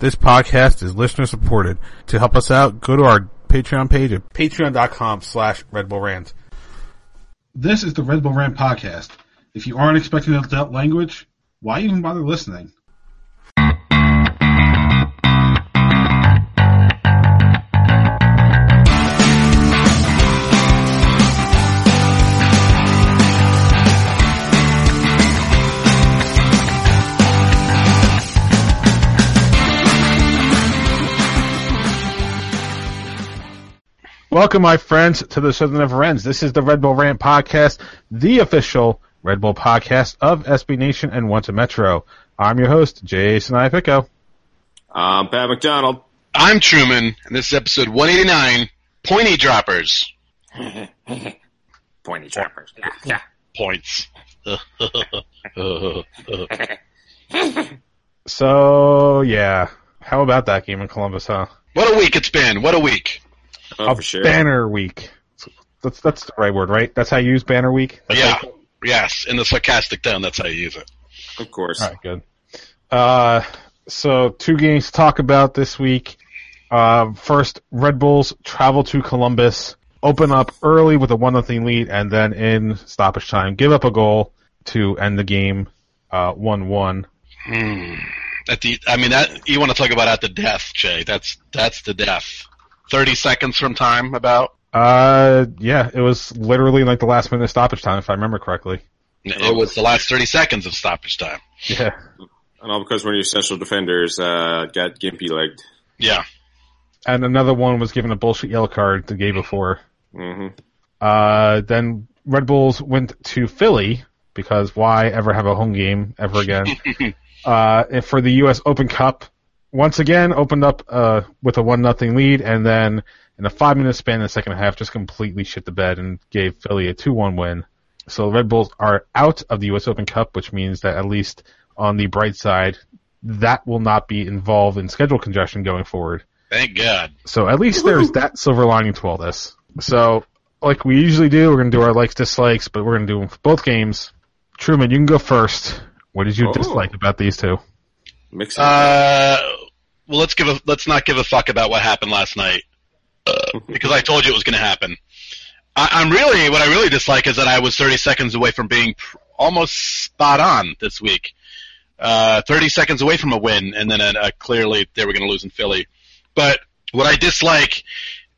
This podcast is listener supported. To help us out, go to our Patreon page at patreon.com/Red Bull Rant. This is the Red Bull Rant Podcast. If you aren't expecting adult language, why even bother listening? Welcome, my friends, to the show that never ends. This is the Red Bull Rant Podcast, the official Red Bull podcast of SB Nation and Once a Metro. I'm your host, Jason Iapicco. I'm Pat McDonald. I'm Truman, and this is episode 189, Pointy Droppers. Pointy Droppers. Yeah. Points. So, yeah. How about that game in Columbus, huh? What a week it's been. What a week. Oh, for sure. Banner week. That's the right word, right? That's how you use banner week? That's yeah. Yes, in the sarcastic tone, that's how you use it. Of course. All right, good. So, two games to talk about this week. First, Red Bulls travel to Columbus, open up early with a 1-0 lead, and then in stoppage time, give up a goal to end the game 1-1. You want to talk about at the death, Jay. That's the death. 30 seconds from time, about? Yeah, it was literally like the last minute of stoppage time, if I remember correctly. It was the last 30 seconds of stoppage time. Yeah. And all because one of your central defenders got gimpy-legged. Yeah. And another one was given a bullshit yellow card the day before. Mm-hmm. Then Red Bulls went to Philly, because why ever have a home game ever again? For the U.S. Open Cup. Once again, opened up with a 1-0 lead, and then in a 5-minute span in the second half, just completely shit the bed and gave Philly a 2-1 win. So the Red Bulls are out of the U.S. Open Cup, which means that at least on the bright side, that will not be involved in schedule congestion going forward. Thank God. So at least there's that silver lining to all this. So, like we usually do, we're going to do our likes, dislikes, but we're going to do them for both games. Truman, you can go first. What did you dislike about these two? Mixing. Well, let's not give a fuck about what happened last night because I told you it was going to happen. What I really dislike is that I was 30 seconds away from being almost spot on this week. 30 seconds away from a win, and then clearly they were going to lose in Philly. But what I dislike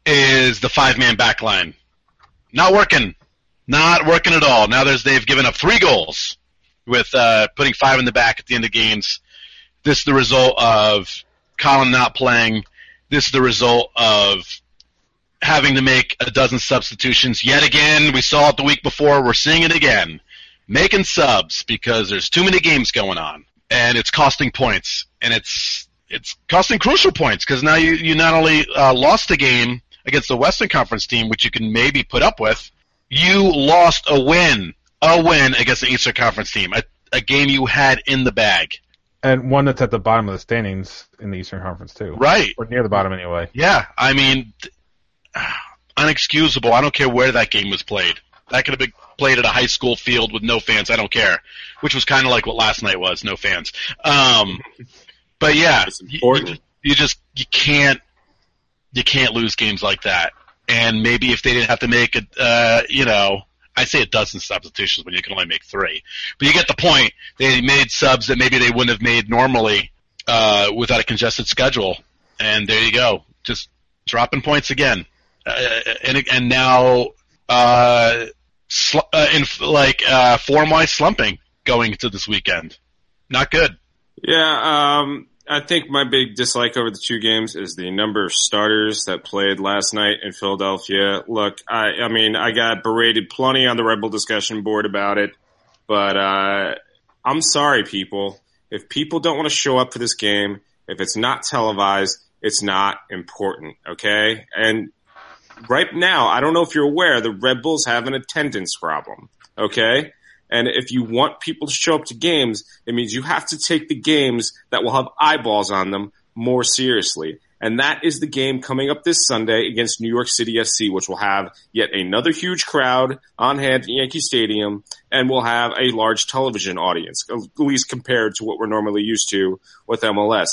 is the 5-man back line. Not working at all. Now they've given up 3 goals with putting 5 in the back at the end of games. This is the result of Colin not playing. This is the result of having to make a dozen substitutions yet again. We saw it the week before. We're seeing it again. Making subs because there's too many games going on, and it's costing points, and it's costing crucial points because now you not only lost the game against the Western Conference team, which you can maybe put up with, you lost a win against the Eastern Conference team, a game you had in the bag. And one that's at the bottom of the standings in the Eastern Conference, too. Right. Or near the bottom, anyway. Yeah, I mean, unexcusable. I don't care where that game was played. That could have been played at a high school field with no fans. I don't care, which was kind of like what last night was, no fans. But, yeah, you can't lose games like that. And maybe if they didn't have to make I say a dozen substitutions when you can only make 3. But you get the point. They made subs that maybe they wouldn't have made normally without a congested schedule. And there you go. Just dropping points again. And now form-wise slumping going into this weekend. Not good. Yeah, I think my big dislike over the 2 games is the number of starters that played last night in Philadelphia. Look, I got berated plenty on the Red Bull discussion board about it, but I'm sorry, people. If people don't want to show up for this game, if it's not televised, it's not important, okay? And right now, I don't know if you're aware, the Red Bulls have an attendance problem, okay? And if you want people to show up to games, it means you have to take the games that will have eyeballs on them more seriously. And that is the game coming up this Sunday against New York City SC, which will have yet another huge crowd on hand at Yankee Stadium and will have a large television audience, at least compared to what we're normally used to with MLS.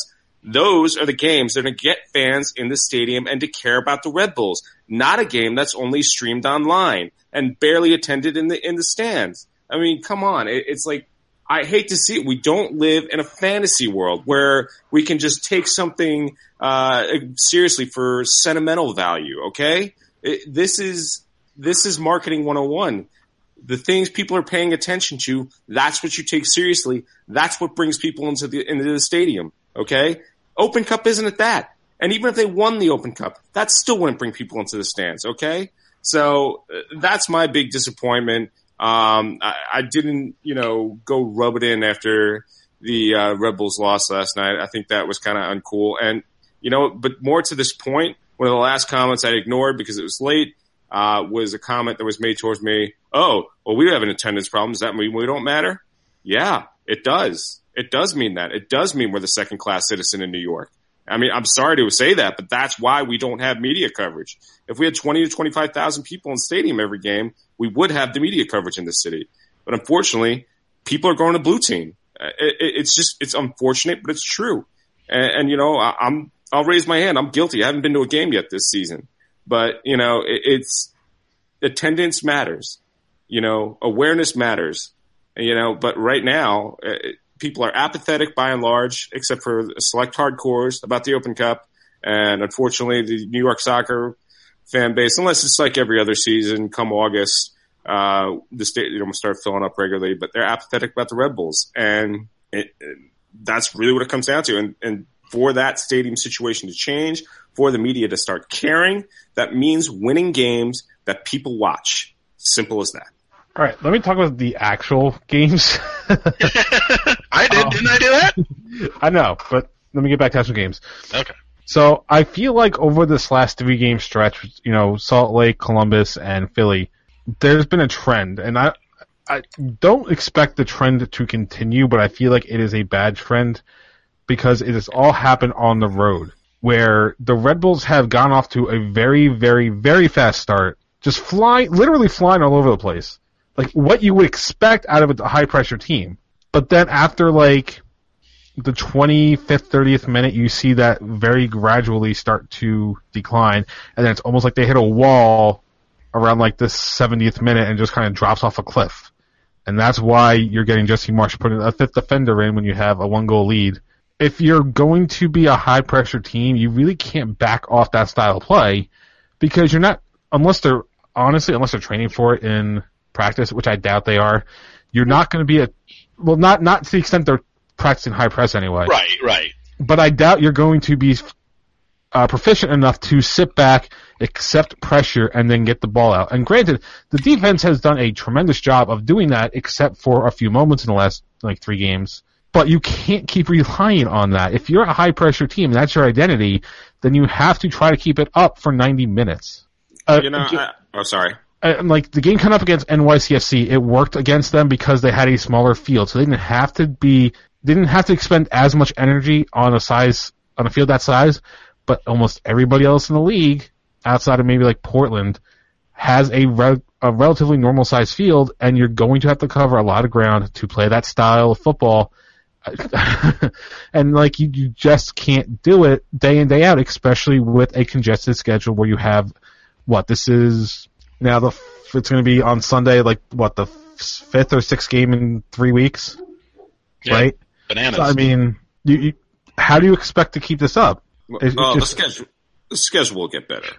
Those are the games that are going to get fans in the stadium and to care about the Red Bulls, not a game that's only streamed online and barely attended in the stands. I mean, come on. It's like, I hate to see it. We don't live in a fantasy world where we can just take something seriously for sentimental value, okay? This is marketing 101. The things people are paying attention to, that's what you take seriously. That's what brings people into the stadium, okay? Open Cup isn't at that. And even if they won the Open Cup, that still wouldn't bring people into the stands, okay? So that's my big disappointment. I didn't, go rub it in after the Red Bulls lost last night. I think that was kind of uncool. And, but more to this point, one of the last comments I ignored because it was late was a comment that was made towards me. Oh, well, we have an attendance problem. Does that mean we don't matter? Yeah, it does. It does mean that. It does mean we're the second-class citizen in New York. I mean, I'm sorry to say that, but that's why we don't have media coverage. If we had 20 to 25,000 people in stadium every game, we would have the media coverage in the city. But unfortunately, people are going to blue team. It's unfortunate, but it's true. And I'll raise my hand. I'm guilty. I haven't been to a game yet this season. But, it's attendance matters. Awareness matters. But right now, people are apathetic by and large, except for select hardcores about the Open Cup. And unfortunately, the New York soccer fan base, unless it's like every other season, come August, the stadium will start filling up regularly. But they're apathetic about the Red Bulls. And that's really what it comes down to. And for that stadium situation to change, for the media to start caring, that means winning games that people watch. Simple as that. All right, let me talk about the actual games. Didn't I do that? I know, but let me get back to actual games. Okay. So I feel like over this last three-game stretch, Salt Lake, Columbus, and Philly, there's been a trend, and I don't expect the trend to continue, but I feel like it is a bad trend because it has all happened on the road, where the Red Bulls have gone off to a very, very, very fast start, just literally flying all over the place, like what you would expect out of a high-pressure team. But then after, the 25th, 30th minute, you see that very gradually start to decline, and then it's almost like they hit a wall around, the 70th minute and just kind of drops off a cliff. And that's why you're getting Jesse Marsch putting a fifth defender in when you have a one-goal lead. If you're going to be a high-pressure team, you really can't back off that style of play because you're not – unless they're training for it in practice, which I doubt they are, you're not going to be a – well, not to the extent they're practicing high press anyway. Right. But I doubt you're going to be proficient enough to sit back, accept pressure, and then get the ball out. And granted, the defense has done a tremendous job of doing that, except for a few moments in the last three games. But you can't keep relying on that. If you're a high-pressure team and that's your identity, then you have to try to keep it up for 90 minutes. Sorry. The game coming up against NYCFC, it worked against them because they had a smaller field, so they didn't have to be... They didn't have to expend as much energy on a field that size, but almost everybody else in the league, outside of maybe Portland, has a relatively normal sized field, and you're going to have to cover a lot of ground to play that style of football, and you just can't do it day in, day out, especially with a congested schedule where you have it's going to be on Sunday the fifth or sixth game in 3 weeks, yeah, right? Bananas. So, you, how do you expect to keep this up? The schedule will get better.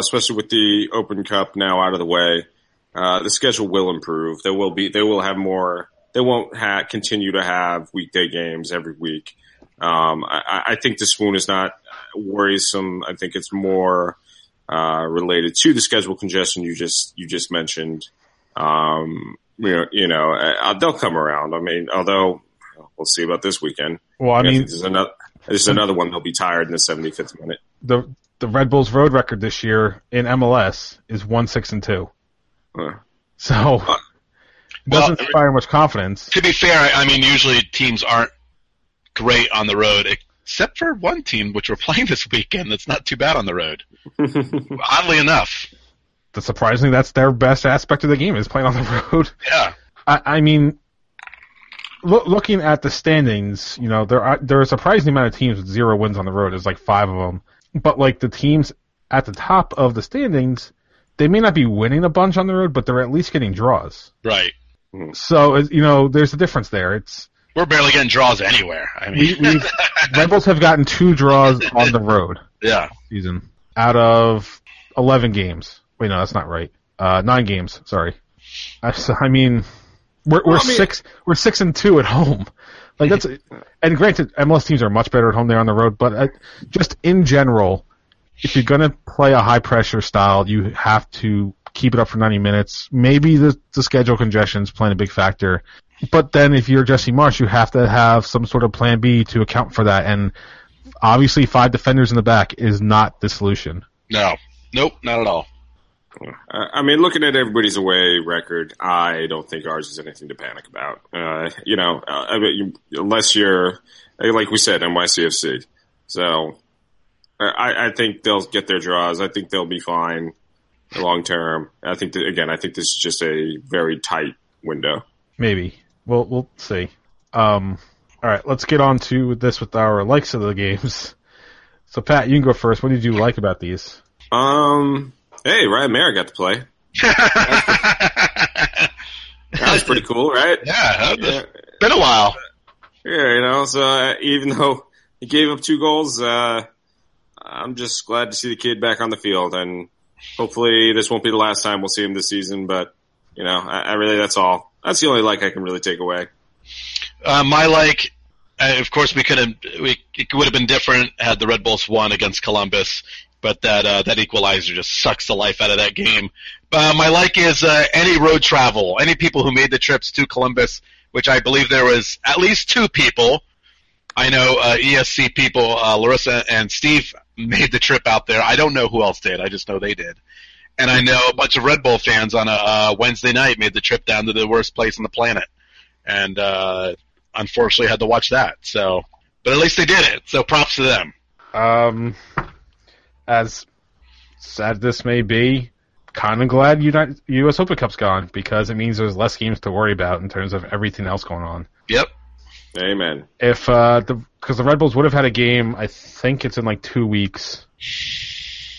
Especially with the Open Cup now out of the way, the schedule will improve. They will have more. They won't continue to have weekday games every week. I think the swoon is not worrisome. I think it's more related to the schedule congestion you just mentioned. They'll come around. Although we'll see about this weekend. Well, there's another one. They'll be tired in the 75th minute. The Red Bulls' road record this year in MLS is 1-6-2. So it doesn't inspire much confidence. To be fair, usually teams aren't great on the road, except for one team, which we're playing this weekend, that's not too bad on the road. Oddly enough. Surprisingly, that's their best aspect of the game is playing on the road. Yeah. I mean, looking at the standings, you know, there are a surprising amount of teams with 0 wins on the road. There's like 5 of them. But like the teams at the top of the standings, they may not be winning a bunch on the road, but they're at least getting draws. Right. So, you know, there's a difference there. We're barely getting draws anywhere. I mean, Rebels have gotten 2 draws on the road. Yeah. Season out of 11 games. Wait, no, that's not right. 9 games. Sorry. I mean, we're 6-2 at home. Like that's, and granted, MLS teams are much better at home than on the road. But just in general, if you're gonna play a high pressure style, you have to keep it up for 90 minutes. Maybe the schedule congestion's playing a big factor. But then if you're Jesse Marsch, you have to have some sort of plan B to account for that. And obviously 5 defenders in the back is not the solution. No. Nope, not at all. I mean, looking at everybody's away record, I don't think ours is anything to panic about. You know, I mean, unless you're, like we said, NYCFC. So I think they'll get their draws. I think they'll be fine long term. I think, I think this is just a very tight window. Maybe. We'll see. All right, let's get on to this with our likes of the games. So, Pat, you can go first. What did you like about these? Hey, Ryan Mayer got to play. That was pretty cool, right? Yeah, it's been a while. Yeah, you know, so even though he gave up 2 goals, I'm just glad to see the kid back on the field. And hopefully this won't be the last time we'll see him this season. But, you know, I really, that's all. That's the only like I can really take away. My like, of course, it would have been different had the Red Bulls won against Columbus, but that equalizer just sucks the life out of that game. My like is any road travel, any people who made the trips to Columbus, which I believe there was at least 2 people. I know ESC people, Larissa and Steve, made the trip out there. I don't know who else did. I just know they did. And I know a bunch of Red Bull fans on a Wednesday night made the trip down to the worst place on the planet, and unfortunately had to watch that. So, but at least they did it. So props to them. As sad this may be, kind of glad U.S. Open Cup's gone because it means there's less games to worry about in terms of everything else going on. Yep. Amen. If because the Red Bulls would have had a game, I think it's in like 2 weeks.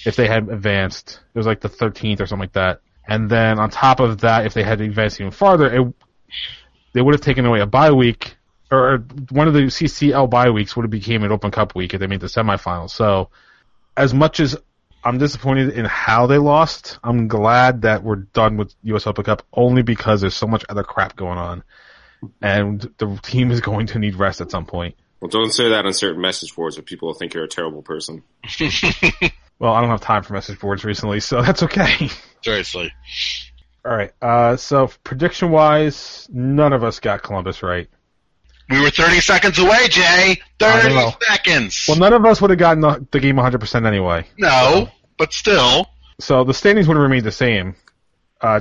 If they had advanced, it was like the 13th or something like that. And then on top of that, if they had advanced even farther, they would have taken away a bye week, or one of the CCL bye weeks would have became an Open Cup week if they made the semifinals. So as much as I'm disappointed in how they lost, I'm glad that we're done with U.S. Open Cup only because there's so much other crap going on. And the team is going to need rest at some point. Well, don't say that on certain message boards or people will think you're a terrible person. Well, I don't have time for message boards recently, so that's okay. Seriously. All right. So prediction-wise, none of us got Columbus right. We were 30 seconds away, Jay. 30 seconds. Well, none of us would have gotten the game 100% anyway. No, but still. So the standings would have remained the same,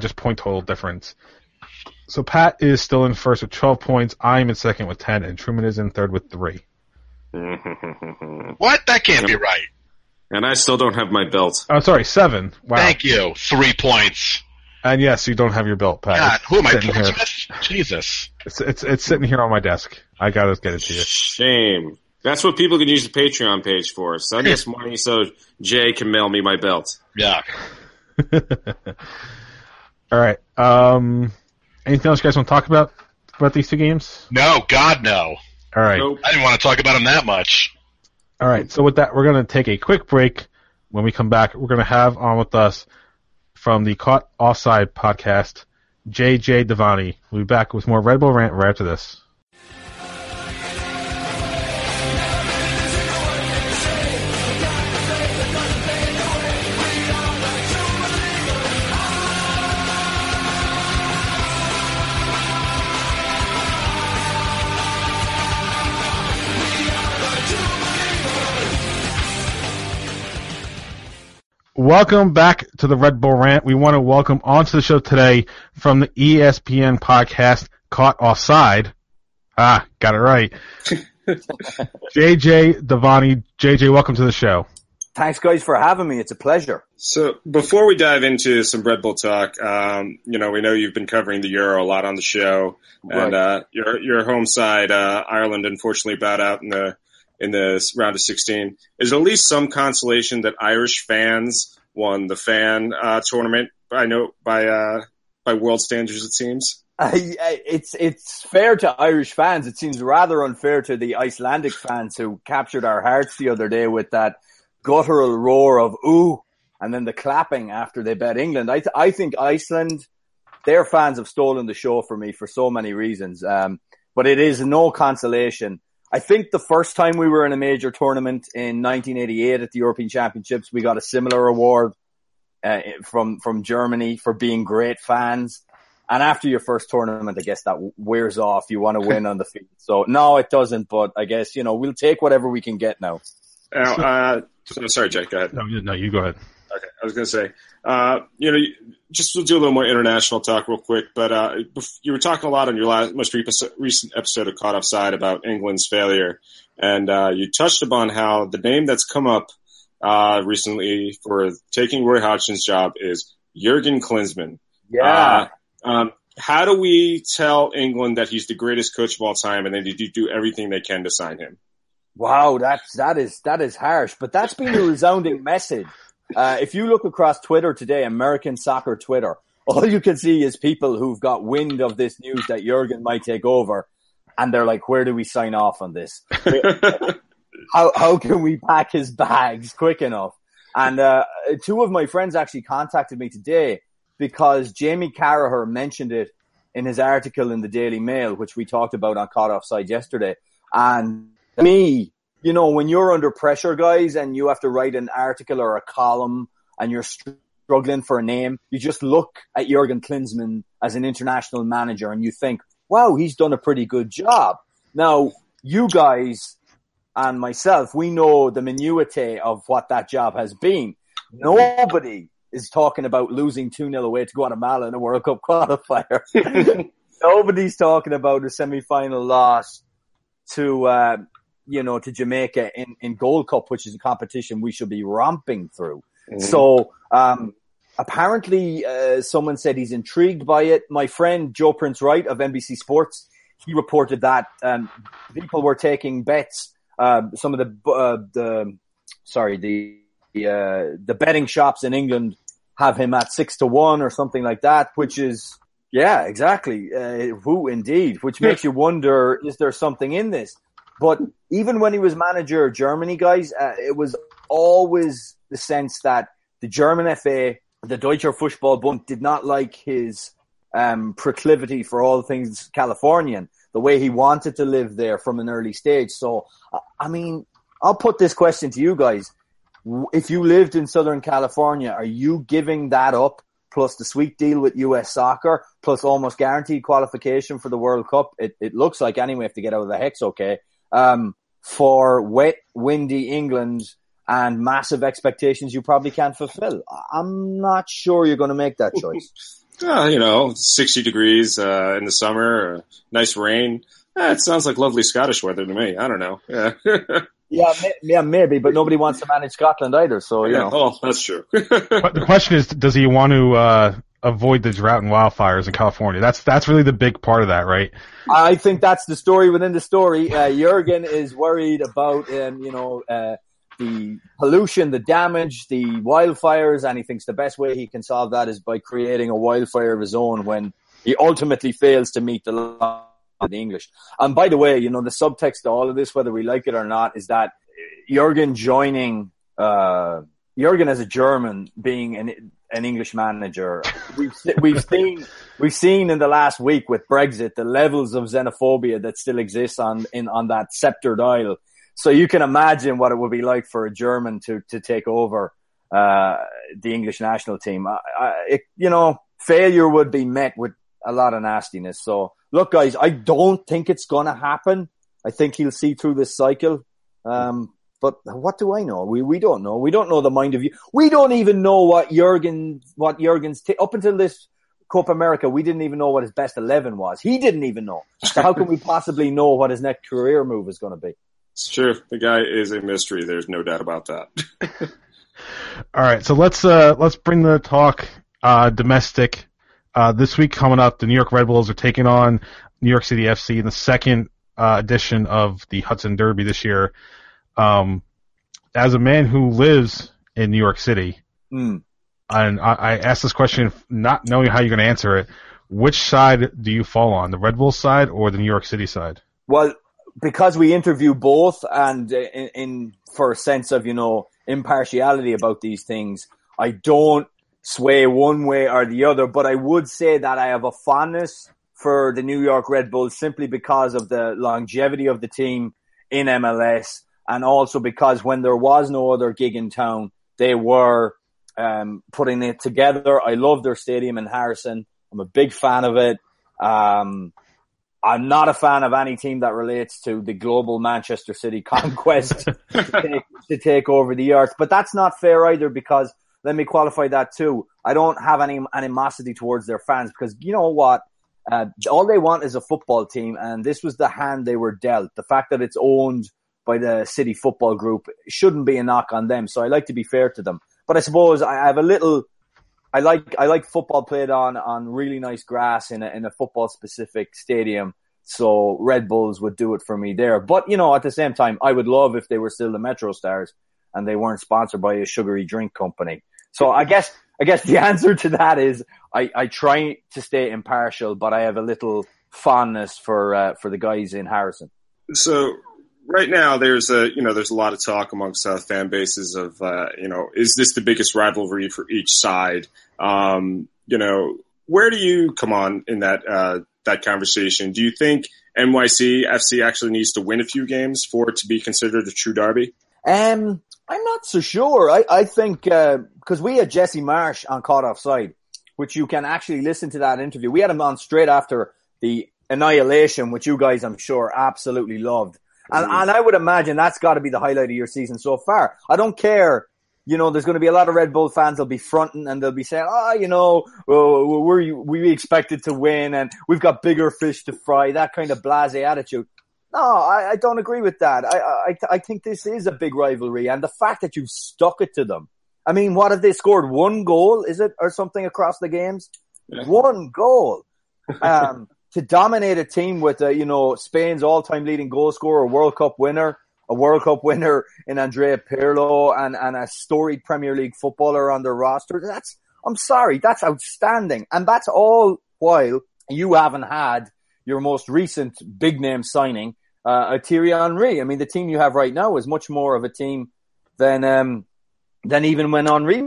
just point total difference. So Pat is still in first with 12 points. I am in second with 10, and Truman is in third with 3. What? That can't be right. And I still don't have my belt. Oh, sorry, 7. Wow. Thank you. 3 points. And yes, you don't have your belt, Pat. God, who am I playing with? Jesus. It's sitting here on my desk. I gotta get it to you. Shame. That's what people can use the Patreon page for. Send us money so Jay can mail me my belt. Yeah. All right. Anything else you guys want to talk about these 2 games? No, God, no. All right. Nope. I didn't want to talk about them that much. All right, so with that, we're going to take a quick break. When we come back, we're going to have on with us from the Caught Offside podcast, J.J. Davani. We'll be back with more Red Bull Rant right after this. Welcome back to the Red Bull Rant. We want to welcome onto the show today from the ESPN podcast, Caught Offside. Ah, got it right. J.J. Davani. J.J., welcome to the show. Thanks, guys, for having me. It's a pleasure. So before we dive into some Red Bull talk, we know you've been covering the Euro a lot on the show. Right. And your home side, Ireland, unfortunately bowed out in the round of 16. Is at least some consolation that Irish fans won the fan tournament, I know, by world standards, it seems? It's fair to Irish fans. It seems rather unfair to the Icelandic fans who captured our hearts the other day with that guttural roar of ooh, and then the clapping after they bet England. I think Iceland, their fans have stolen the show for me for so many reasons. But it is no consolation. I think the first time we were in a major tournament in 1988 at the European Championships, we got a similar award from Germany for being great fans. And after your first tournament, I guess that wears off. You want to win on the field. So no, it doesn't. But I guess, we'll take whatever we can get now. Sorry, Jake, go ahead. No, you go ahead. Okay, I was going to say, just we'll do a little more international talk real quick, but you were talking a lot on your most recent episode of Caught Offside about England's failure, and you touched upon how the name that's come up recently for taking Roy Hodgson's job is Jürgen Klinsmann. Yeah. How do we tell England that he's the greatest coach of all time and they do everything they can to sign him? Wow, that is harsh, but that's been a resounding message. If you look across Twitter today, American soccer Twitter, all you can see is people who've got wind of this news that Jurgen might take over, and they're like, "Where do we sign off on this? How can we pack his bags quick enough?" And two of my friends actually contacted me today because Jamie Carragher mentioned it in his article in the Daily Mail, which we talked about on Caught Offside yesterday, and. Me, when you're under pressure, guys, and you have to write an article or a column and you're struggling for a name, you just look at Jurgen Klinsmann as an international manager and you think, wow, he's done a pretty good job. Now, you guys and myself, we know the minuity of what that job has been. Nobody is talking about losing 2-0 away to Guatemala in a World Cup qualifier. Nobody's talking about a semi-final loss to... to Jamaica in Gold Cup, which is a competition we should be romping through. Mm-hmm. So apparently someone said he's intrigued by it. My friend Joe Prince-Wright of NBC Sports, he reported that people were taking bets. Some of the betting shops in England have him at 6-1 or something like that, which is, yeah, exactly. Who indeed, which makes you wonder, is there something in this? But even when he was manager of Germany, guys, it was always the sense that the German FA, the Deutscher Fußballbund, did not like his proclivity for all things Californian, the way he wanted to live there from an early stage. So, I mean, I'll put this question to you guys. If you lived in Southern California, are you giving that up, plus the sweet deal with U.S. soccer, plus almost guaranteed qualification for the World Cup? It looks like anyway, if they get out of the hex, okay. For wet, windy England and massive expectations you probably can't fulfill. I'm not sure you're going to make that choice. 60 degrees in the summer, nice rain. It sounds like lovely Scottish weather to me. I don't know. Yeah, maybe, but nobody wants to manage Scotland either. So, Oh, that's true. But the question is, does he want to avoid the drought and wildfires in California? That's really the big part of that, right? I think that's the story within the story. Jurgen is worried about, the pollution, the damage, the wildfires, and he thinks the best way he can solve that is by creating a wildfire of his own when he ultimately fails to meet the law of the English. And by the way, the subtext to all of this, whether we like it or not, is that Jurgen joining, Jurgen as a German being an English manager. We've seen in the last week with Brexit the levels of xenophobia that still exists on that sceptered isle. So you can imagine what it would be like for a German to take over the English national team. Failure would be met with a lot of nastiness. So look, guys, I don't think it's going to happen. I think he'll see through this cycle. But what do I know? We don't know. We don't know the mind of you. We don't even know what Jurgen's up until this Copa America, we didn't even know what his best 11 was. He didn't even know. So how can we possibly know what his next career move is going to be? It's true. The guy is a mystery. There's no doubt about that. All right, so let's bring the talk domestic. This week coming up, the New York Red Bulls are taking on New York City FC in the second edition of the Hudson Derby this year. As a man who lives in New York City, and I asked this question not knowing how you're going to answer it, which side do you fall on, the Red Bulls side or the New York City side? Well, because we interview both and in for a sense of, you know, impartiality about these things, I don't sway one way or the other, but I would say that I have a fondness for the New York Red Bulls simply because of the longevity of the team in MLS, and also because when there was no other gig in town, they were putting it together. I love their stadium in Harrison. I'm a big fan of it. I'm not a fan of any team that relates to the global Manchester City conquest to take over the earth, but that's not fair either, because let me qualify that too. I don't have any animosity towards their fans because you know what? All they want is a football team, and this was the hand they were dealt. The fact that it's owned by the City Football Group shouldn't be a knock on them. So I like to be fair to them. But I suppose I have a little. I like football played on really nice grass in a football specific stadium. So Red Bulls would do it for me there. But you know, at the same time, I would love if they were still the Metro Stars and they weren't sponsored by a sugary drink company. So I guess the answer to that is I try to stay impartial, but I have a little fondness for the guys in Harrison. So right now there's a lot of talk amongst fan bases of is this the biggest rivalry for each side? Where do you come on in that conversation? Do you think NYCFC actually needs to win a few games for it to be considered a true derby? I'm not so sure. I think because we had Jesse Marsch on Caught Offside, which you can actually listen to that interview. We had him on straight after the annihilation, which you guys, I'm sure, absolutely loved. And I would imagine that's got to be the highlight of your season so far. I don't care. You know, there's going to be a lot of Red Bull fans that'll be fronting and they'll be saying, we expected to win and we've got bigger fish to fry, that kind of blasé attitude. No, I don't agree with that. I think this is a big rivalry, and the fact that you've stuck it to them. I mean, what have they scored? One goal, is it, or something across the games? Yeah. One goal to dominate a team with Spain's all-time leading goal scorer, a World Cup winner in Andrea Pirlo, and a storied Premier League footballer on their roster. That's outstanding, and that's all while you haven't had your most recent big name signing. Thierry Henry. I mean, the team you have right now is much more of a team than even when Henry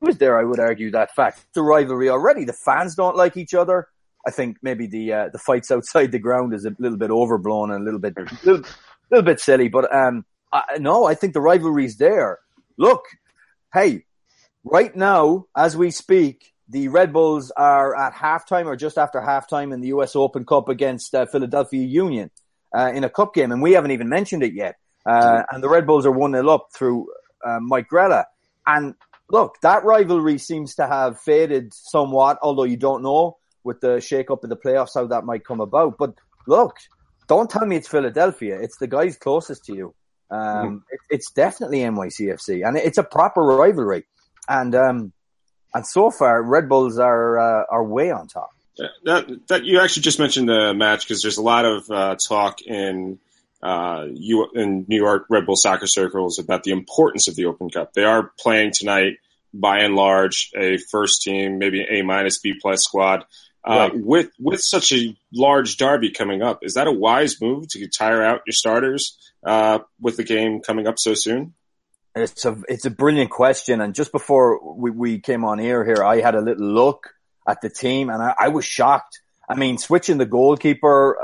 was there. I would argue that fact. The rivalry already. The fans don't like each other. I think maybe the fights outside the ground is a little bit overblown and a little bit silly. But I think the rivalry's there. Look, hey, right now as we speak, the Red Bulls are at halftime or just after halftime in the U.S. Open Cup against Philadelphia Union. In a cup game, and we haven't even mentioned it yet. And the Red Bulls are 1-0 up through Mike Grella. And look, that rivalry seems to have faded somewhat, although you don't know with the shake-up of the playoffs how that might come about. But look, don't tell me it's Philadelphia. It's the guys closest to you. It's definitely NYCFC, and it's a proper rivalry. And so far, Red Bulls are way on top. That you actually just mentioned the match because there's a lot of talk in New York Red Bull soccer circles about the importance of the Open Cup. They are playing tonight, by and large, a first team, maybe an A-, B+ squad. Right. With such a large derby coming up, is that a wise move to tire out your starters with the game coming up so soon? It's a brilliant question. And just before we came on air here, I had a little look at the team, and I was shocked. I mean, switching the goalkeeper,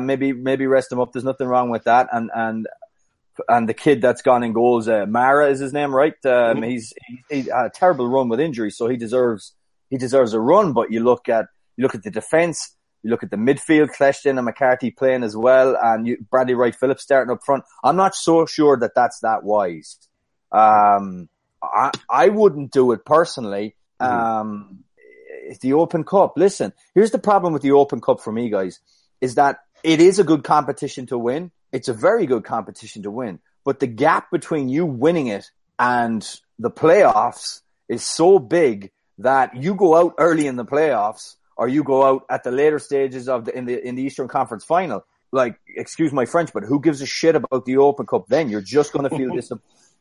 maybe rest him up. There's nothing wrong with that. And the kid that's gone in goals, Mara is his name, right? He's had a terrible run with injury, so he deserves a run. But you look at the defense, you look at the midfield, Cleshton and McCarthy playing as well, and Bradley Wright Phillips starting up front. I'm not so sure that's that wise. I wouldn't do it personally. The Open Cup. Listen, here's the problem with the Open Cup for me, guys, is that it is a good competition to win. it's a very good competition to win. But the gap between you winning it and the playoffs is so big that you go out early in the playoffs or you go out at the later stages of in the Eastern Conference Final. Like, excuse my French, but who gives a shit about the Open Cup then? You're just going to feel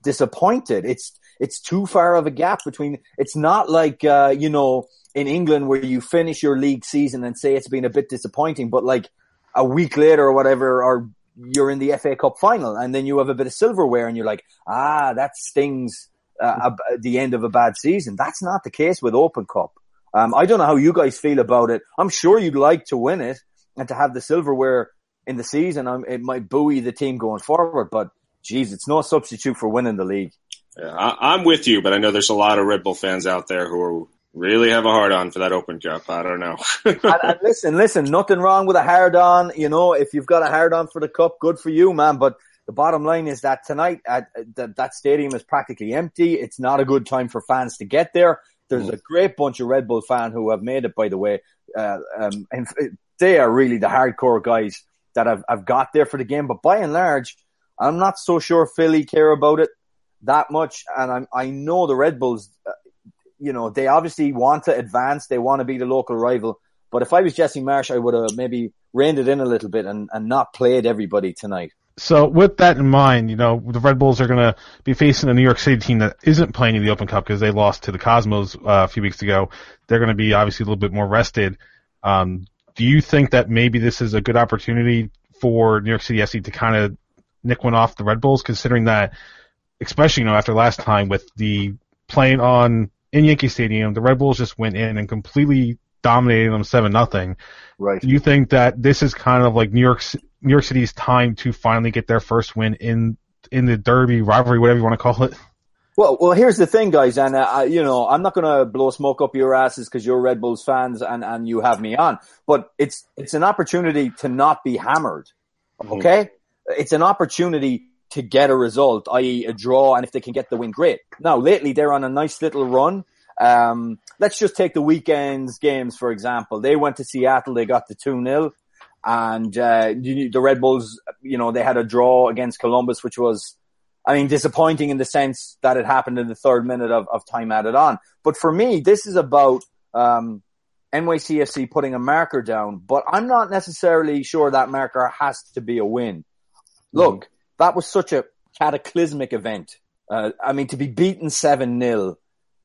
disappointed. It's too far of a gap between. It's not like, you know, in England where you finish your league season and say it's been a bit disappointing, but like a week later or whatever, or you're in the FA Cup final and then you have a bit of silverware and you're like, that stings the end of a bad season. That's not the case with Open Cup. I don't know how you guys feel about it. I'm sure you'd like to win it and to have the silverware in the season. It might buoy the team going forward, but geez, it's no substitute for winning the league. Yeah, I'm with you, but I know there's a lot of Red Bull fans out there who really have a hard-on for that Open Cup. I don't know. and listen, nothing wrong with a hard-on. You know, if you've got a hard-on for the cup, good for you, man. But the bottom line is that tonight that stadium is practically empty. It's not a good time for fans to get there. There's a great bunch of Red Bull fans who have made it, by the way. And they are really the hardcore guys that have got there for the game. But by and large, I'm not so sure Philly care about it that much. And I know the Red Bulls, you know, they obviously want to advance. They want to be the local rival. But if I was Jesse Marsch, I would have maybe reined it in a little bit and not played everybody tonight. So with that in mind, you know, the Red Bulls are going to be facing a New York City team that isn't playing in the Open Cup because they lost to the Cosmos a few weeks ago. They're going to be obviously a little bit more rested. Do you think that maybe this is a good opportunity for New York City SC to kind of nick one off the Red Bulls, considering that, especially, you know, after last time with the playing in Yankee Stadium, the Red Bulls just went in and completely dominated them 7-0. Right. Do you think that this is kind of like New York City's time to finally get their first win in the derby rivalry, whatever you want to call it? Well, here's the thing, guys, and you know, I'm not going to blow smoke up your asses because you're Red Bulls fans and you have me on, but it's an opportunity to not be hammered, okay? Mm-hmm. It's an opportunity to get a result, i.e. a draw, and if they can get the win, great. Now, lately, they're on a nice little run. Let's just take the weekend's games, for example. They went to Seattle, they got the 2-0, and the Red Bulls, you know, they had a draw against Columbus, which was, I mean, disappointing in the sense that it happened in the third minute of time added on. But for me, this is about NYCFC putting a marker down, but I'm not necessarily sure that marker has to be a win. Look, that was such a cataclysmic event. I mean, to be beaten 7-0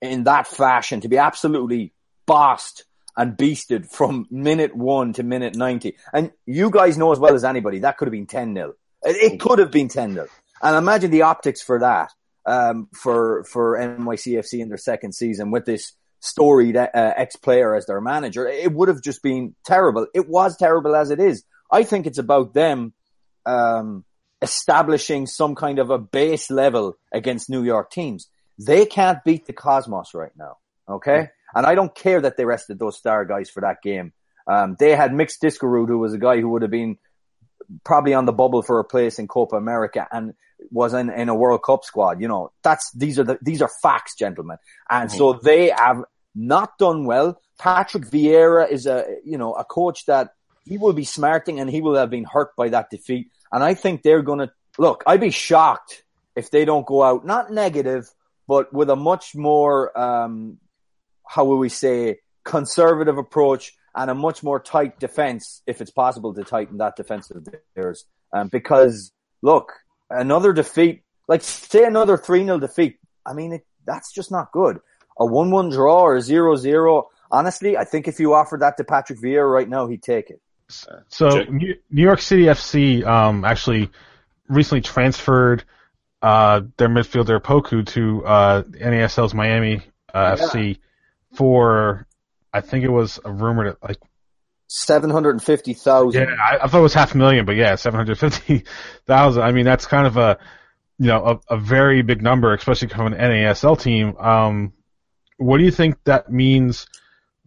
in that fashion, to be absolutely bossed and beasted from minute 1 to minute 90. And you guys know as well as anybody, that could have been 10-0. It could have been 10-0. And imagine the optics for that, for NYCFC in their second season with this storied ex-player as their manager. It would have just been terrible. It was terrible as it is. I think it's about them establishing some kind of a base level against New York teams. They can't beat the Cosmos right now, okay? And I don't care that they rested those star guys for that game. They had Mix Diskerud, who was a guy who would have been probably on the bubble for a place in Copa America and was in a World Cup squad. You know, these are facts, gentlemen. And so they have not done well. Patrick Vieira is a coach that he will be smarting and he will have been hurt by that defeat. And I think they're going to, look, I'd be shocked if they don't go out, not negative, but with a much more, how will we say, conservative approach and a much more tight defense, if it's possible to tighten that defense of theirs. Because, look, another defeat, like say another 3-0 defeat, I mean, that's just not good. A 1-1 draw or a 0-0, honestly, I think if you offered that to Patrick Vieira right now, he'd take it. So New York City FC actually recently transferred their midfielder Poku to NASL's Miami FC for... I think it was a rumor that like 750,000. Yeah, I thought it was $500,000, but yeah, 750,000. I mean, that's kind of a very big number, especially coming from an NASL team. What do you think that means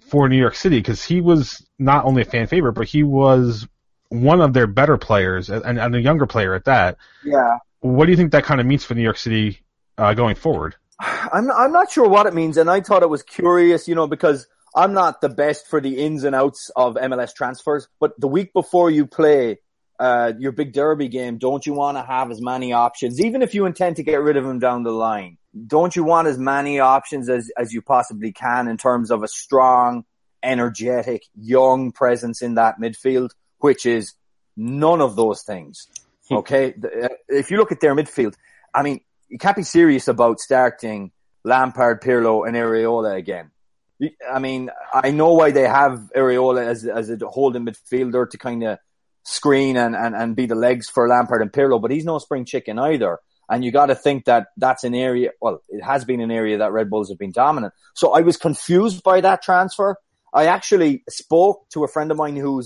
for New York City? Because he was not only a fan favorite, but he was one of their better players and a younger player at that. Yeah. What do you think that kind of means for New York City going forward? I'm not sure what it means, and I thought it was curious, you know, because I'm not the best for the ins and outs of MLS transfers, but the week before you play your big derby game, don't you want to have as many options, even if you intend to get rid of them down the line? Don't you want as many options as you possibly can in terms of a strong, energetic, young presence in that midfield, which is none of those things, okay? If you look at their midfield, I mean, you can't be serious about starting Lampard, Pirlo, and Areola again. I mean, I know why they have Areola as a holding midfielder to kind of screen and be the legs for Lampard and Pirlo, but he's no spring chicken either. And you got to think that that's an area, well, it has been an area that Red Bulls have been dominant. So I was confused by that transfer. I actually spoke to a friend of mine who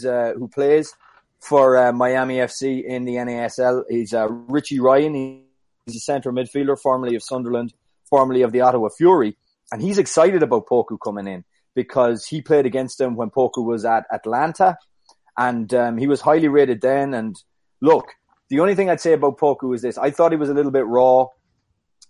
plays for Miami FC in the NASL. He's Richie Ryan. He's a centre midfielder, formerly of Sunderland, formerly of the Ottawa Fury. And he's excited about Poku coming in because he played against them when Poku was at Atlanta. And he was highly rated then. And look, the only thing I'd say about Poku is this. I thought he was a little bit raw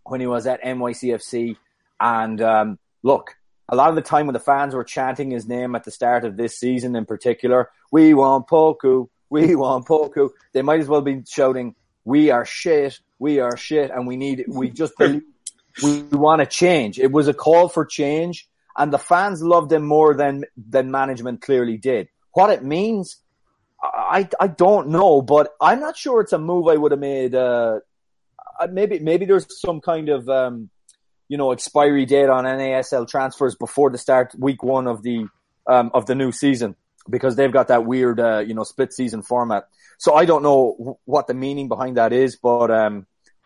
when he was at NYCFC. And look, a lot of the time when the fans were chanting his name at the start of this season in particular, we want Poku, we want Poku. They might as well be shouting, we are shit, and we just believe we want to change. It was a call for change, and the fans loved him more than management clearly did. What it means, I don't know, but I'm not sure it's a move I would have made. Maybe there's some kind of expiry date on NASL transfers before the start week one of the new season, because they've got that weird split season format. So I don't know what the meaning behind that is, but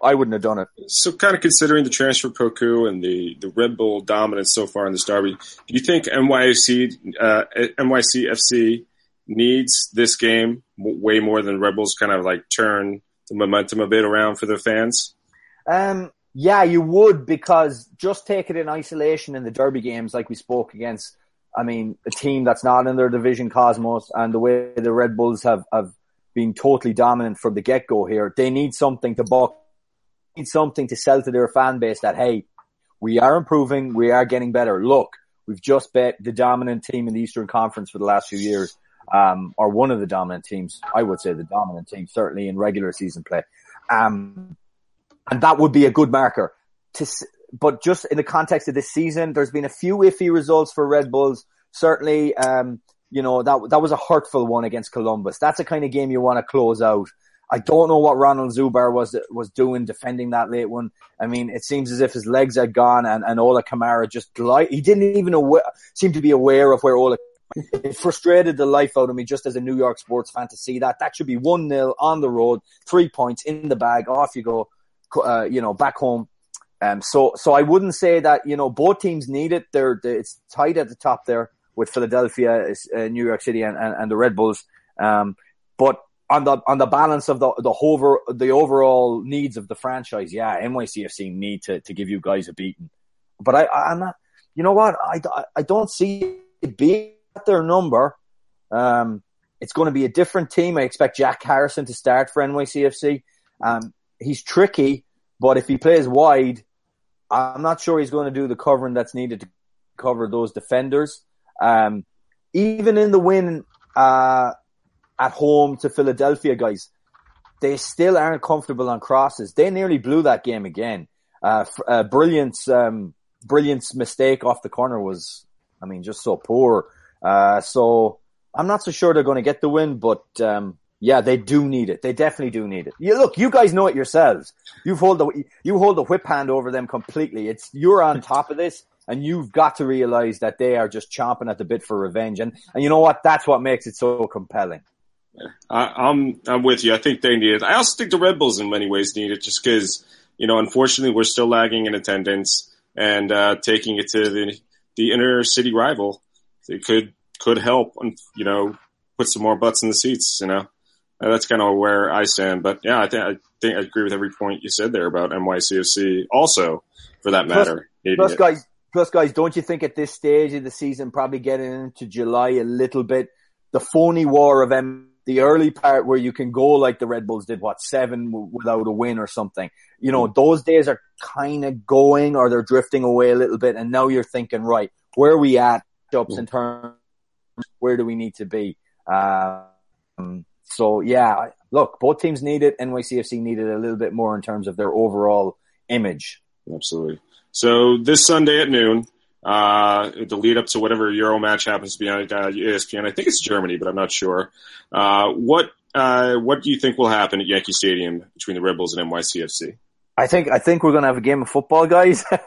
I wouldn't have done it. So kind of considering the transfer Poku and the Red Bull dominance so far in this derby, do you think NYCFC needs this game way more than Red Bulls kind of like turn the momentum a bit around for their fans? Yeah, you would, because just take it in isolation in the derby games like we spoke against, I mean, a team that's not in their division, Cosmos, and the way the Red Bulls have been totally dominant from the get-go here. They need something to buck, need something to sell to their fan base that, hey, we are improving, we are getting better. Look, we've just bet the dominant team in the Eastern Conference for the last few years. Or one of the dominant teams, I would say the dominant team, certainly in regular season play. And that would be a good marker. But just in the context of this season, there's been a few iffy results for Red Bulls. Certainly, that was a hurtful one against Columbus. That's the kind of game you want to close out. I don't know what Ronald Zuber was doing defending that late one. I mean, it seems as if his legs had gone and Ola Kamara just glided. He didn't even seem to be aware of where Ola. It frustrated the life out of me just as a New York sports fan to see that. That should be 1-0 on the road, 3 points in the bag, off you go, back home. So I wouldn't say that, both teams need it. It's tied at the top there with Philadelphia, New York City and the Red Bulls. But on the balance of the overall needs of the franchise, yeah, NYCFC need to give you guys a beating. But I'm not, you know what? I don't see it being their number. It's going to be a different team. I expect Jack Harrison to start for NYCFC. He's tricky, but if he plays wide, I'm not sure he's going to do the covering that's needed to cover those defenders. Even in the win at home to Philadelphia, guys, they still aren't comfortable on crosses. They nearly blew that game again. Brilliant's mistake off the corner was, I mean, just so poor. So I'm not so sure they're going to get the win, but yeah, they do need it. They definitely do need it. Look, you guys know it yourselves. You hold the whip hand over them completely. You're on top of this, and you've got to realize that they are just chomping at the bit for revenge. And you know what? That's what makes it so compelling. I'm with you. I think they need it. I also think the Red Bulls in many ways need it, just because unfortunately we're still lagging in attendance and taking it to the inner city rival. It could help, put some more butts in the seats, And that's kind of where I stand. But, yeah, I think I agree with every point you said there about NYCFC also, for that matter. Plus, guys, don't you think at this stage of the season, probably getting into July a little bit, the phony war of the early part where you can go like the Red Bulls did, 7 without a win or something. Those days are kind of going, or they're drifting away a little bit, and now you're thinking, right, where are we at? Ups in terms, where do we need to be? So yeah, look, both teams need it. NYCFC needed a little bit more in terms of their overall image. Absolutely. So this Sunday at noon, the lead up to whatever Euro match happens to be on ESPN. I think it's Germany, but I'm not sure. What do you think will happen at Yankee Stadium between the Red Bulls and NYCFC? I think we're going to have a game of football, guys. That's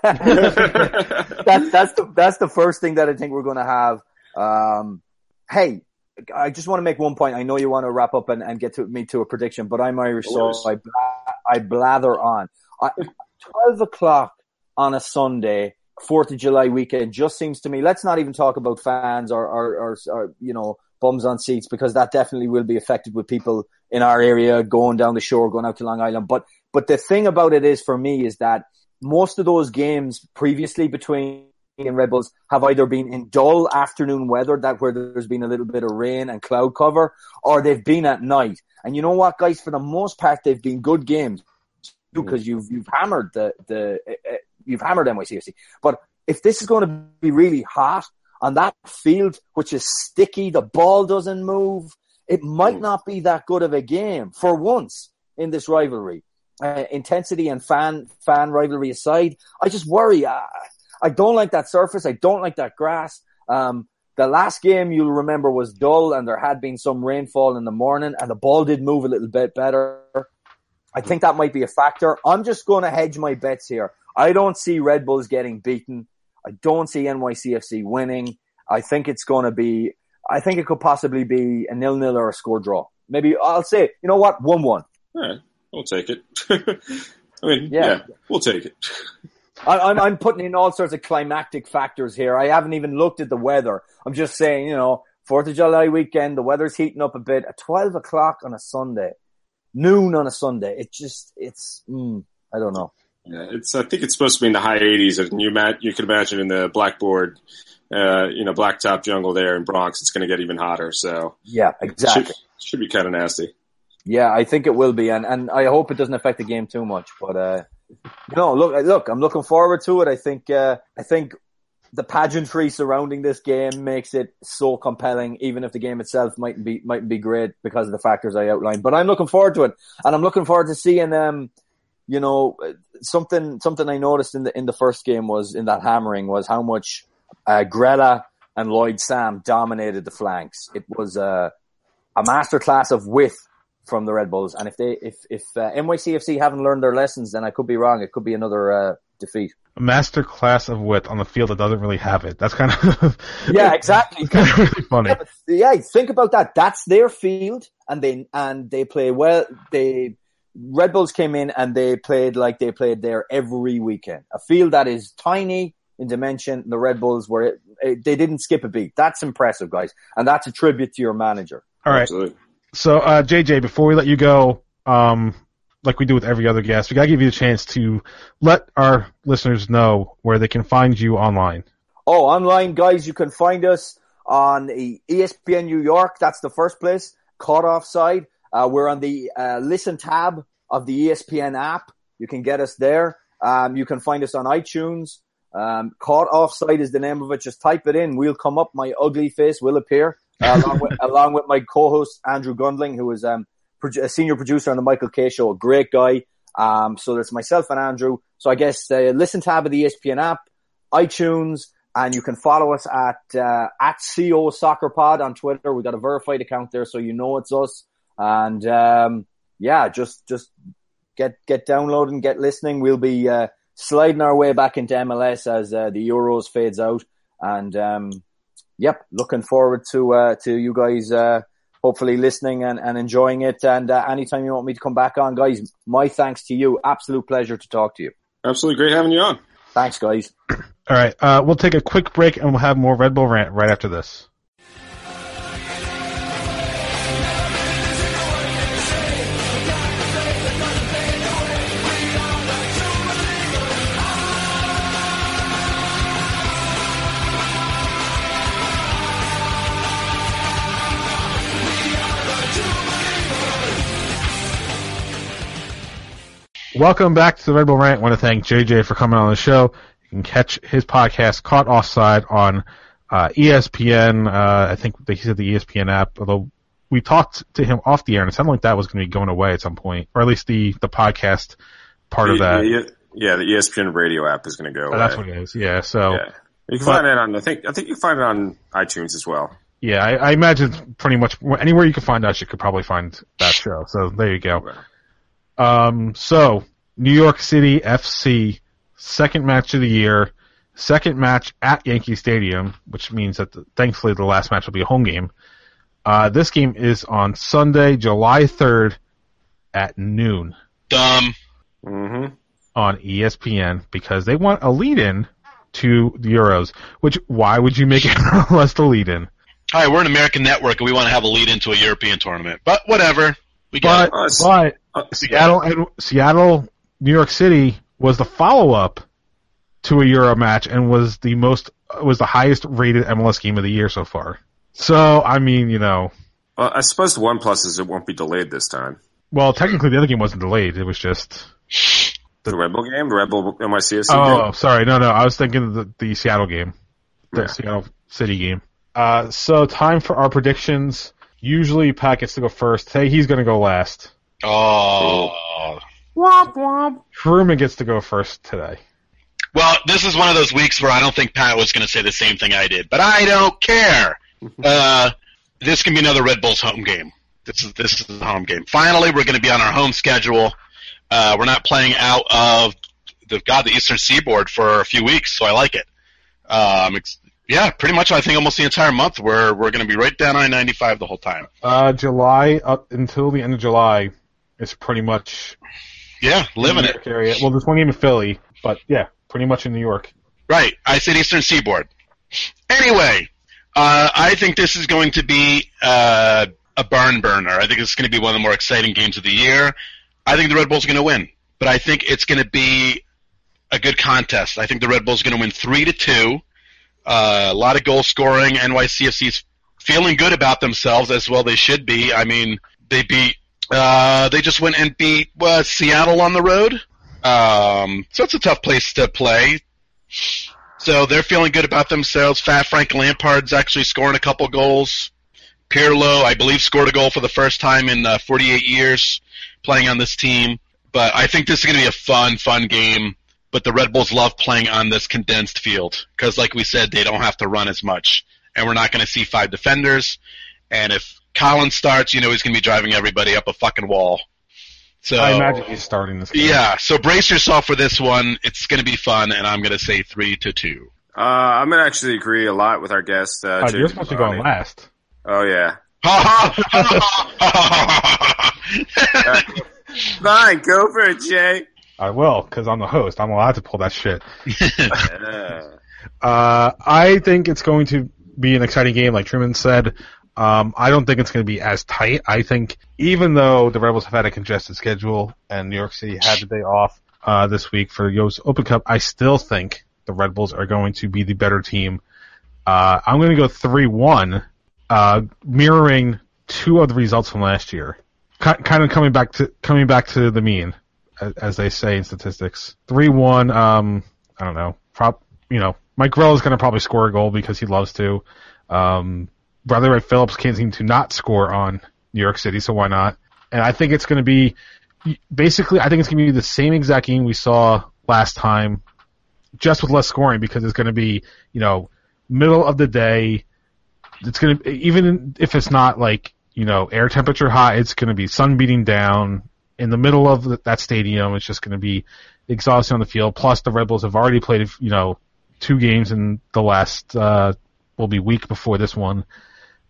the first thing that I think we're going to have. Hey, I just want to make one point. I know you want to wrap up and get to me to a prediction, but I'm Irish, so I blather on. 12 o'clock on a Sunday, 4th of July weekend, just seems to me, let's not even talk about fans or you know, bums on seats, because that definitely will be affected with people in our area going down the shore, going out to Long Island. But the thing about it is, for me, is that most of those games previously between and Red Bulls have either been in dull afternoon weather, that where there's been a little bit of rain and cloud cover, or they've been at night. And you know what, guys? For the most part, they've been good games because you've hammered you've hammered NYCFC. But if this is going to be really hot on that field, which is sticky, the ball doesn't move, it might not be that good of a game for once in this rivalry. Intensity and fan rivalry aside, I just worry. I don't like that surface. I don't like that grass. The last game, you'll remember, was dull, and there had been some rainfall in the morning, and the ball did move a little bit better. I think that might be a factor. I'm just going to hedge my bets here. I don't see Red Bulls getting beaten. I don't see NYCFC winning. I think it could possibly be a 0-0 or a score draw. Maybe I'll say, you know what, 1-1. All right, we'll take it. I mean, yeah, we'll take it. I'm putting in all sorts of climactic factors here. I haven't even looked at the weather. I'm just saying, you know, 4th of July weekend, the weather's heating up a bit. At 12 o'clock on a Sunday, noon on a Sunday, I don't know. Yeah, I think it's supposed to be in the high 80s. And you can imagine in the blackboard, blacktop jungle there in Bronx, it's going to get even hotter. So yeah, exactly. Should be kind of nasty. Yeah, I think it will be. And I hope it doesn't affect the game too much, but, no, look, I'm looking forward to it. I think the pageantry surrounding this game makes it so compelling, even if the game itself mightn't be great because of the factors I outlined. But I'm looking forward to it, and I'm looking forward to seeing something I noticed in the first game was in that hammering was how much Greta and Lloyd Sam dominated the flanks. It was a masterclass of width from the Red Bulls, and if NYCFC haven't learned their lessons, then I could be wrong. It could be another defeat. A master class of wit on the field that doesn't really have it. That's kind of yeah, exactly. It's kind of really funny. Yeah, think about that. That's their field, and they play well. Red Bulls came in and they played like they played there every weekend. A field that is tiny in dimension. The Red Bulls they didn't skip a beat. That's impressive, guys, and that's a tribute to your manager. All right. Absolutely. So, JJ, before we let you go, like we do with every other guest, we got to give you the chance to let our listeners know where they can find you online. Oh, online, guys, you can find us on ESPN New York. That's the first place, Caught Offside. We're on the Listen tab of the ESPN app. You can get us there. You can find us on iTunes. Caught Offside is the name of it. Just type it in. We'll come up. My ugly face will appear. Along with my co-host Andrew Gundling, who is a senior producer on the Michael Kay Show, a great guy. So that's myself and Andrew. So I guess the Listen tab of the ESPN app, iTunes, and you can follow us at CO Soccer Pod on Twitter. We got a verified account there, so you know it's us. And just get downloading, get listening. We'll be sliding our way back into MLS as the Euros fades out, and. Yep, looking forward to you guys hopefully listening and enjoying it. And anytime you want me to come back on, guys, my thanks to you. Absolute pleasure to talk to you. Absolutely great having you on. Thanks, guys. All right, we'll take a quick break and we'll have more Red Bull Rant right after this. Welcome back to the Red Bull Rant. I want to thank JJ for coming on the show. You can catch his podcast, Caught Offside, on ESPN. I think he said the ESPN app, although we talked to him off the air, and it sounded like that was going to be going away at some point, or at least the podcast part of that. Yeah, the ESPN radio app is going to go away. That's what it is. Yeah, so you can find it on. I think you can find it on iTunes as well. Yeah, I imagine pretty much anywhere you can find us, you could probably find that show. So there you go. So New York City FC, second match of the year, second match at Yankee Stadium, which means that thankfully the last match will be a home game. This game is on Sunday, July 3rd at noon. On ESPN, because they want a lead-in to the Euros, which why would you make it less the lead-in? All right, we're an American network, and we want to have a lead into a European tournament. But whatever, we got us. But Seattle, New York City was the follow-up to a Euro match, and was the highest rated MLS game of the year so far. So I mean, you know, well, I suppose the one plus is it won't be delayed this time. Well, technically, the other game wasn't delayed; it was just the Red Bull game, the Red Bull NYCFC game. Oh, sorry, no, I was thinking the Seattle game, Seattle City game. So time for our predictions. Usually Pat gets to go first. Hey, he's going to go last. Oh. Womp womp. Truman gets to go first today. Well, this is one of those weeks where I don't think Pat was going to say the same thing I did, but I don't care. This can be another Red Bulls home game. This is the home game. Finally, we're going to be on our home schedule. We're not playing out of the Eastern Seaboard for a few weeks, so I like it. Yeah, pretty much. I think almost the entire month we're going to be right down I-95 the whole time. July up until the end of July is pretty much living it. Well, there's one game in Philly, but yeah, pretty much in New York. Right. I said Eastern Seaboard. Anyway, I think this is going to be a barn burner. I think it's going to be one of the more exciting games of the year. I think the Red Bulls are going to win, but I think it's going to be a good contest. I think the Red Bulls are going to win 3-2. A lot of goal scoring. NYCFC's feeling good about themselves, as well they should be. I mean, they just went and beat Seattle on the road. So it's a tough place to play. So they're feeling good about themselves. Fat Frank Lampard's actually scoring a couple goals. Pirlo, I believe, scored a goal for the first time in 48 years playing on this team. But I think this is going to be a fun game. But the Red Bulls love playing on this condensed field because, like we said, they don't have to run as much, and we're not going to see five defenders. And if Colin starts, you know he's going to be driving everybody up a fucking wall. So I imagine he's starting this game. Yeah, so brace yourself for this one. It's going to be fun, and I'm going to say 3-2. I'm going to actually agree a lot with our guest. You're supposed to go on last. Oh, yeah. Fine, go for it, Jay. I will, because I'm the host. I'm allowed to pull that shit. I think it's going to be an exciting game, like Truman said. I don't think it's going to be as tight. I think even though the Rebels have had a congested schedule and New York City had the day off this week for the U.S. Open Cup, I still think the Red Bulls are going to be the better team. I'm going to go 3-1, mirroring two of the results from last year, kind of coming back to the mean, as they say in statistics. 3-1, I don't know. Mike Grell is going to probably score a goal because he loves to. Brother Ray Phillips can't seem to not score on New York City, so why not? And I think it's going to be the same exact game we saw last time, just with less scoring, because it's going to be, middle of the day. It's going to, even if it's not air temperature hot, it's going to be sun beating down. In the middle of that stadium, it's just going to be exhausting on the field. Plus, the Red Bulls have already played, two games in the last will be week before this one,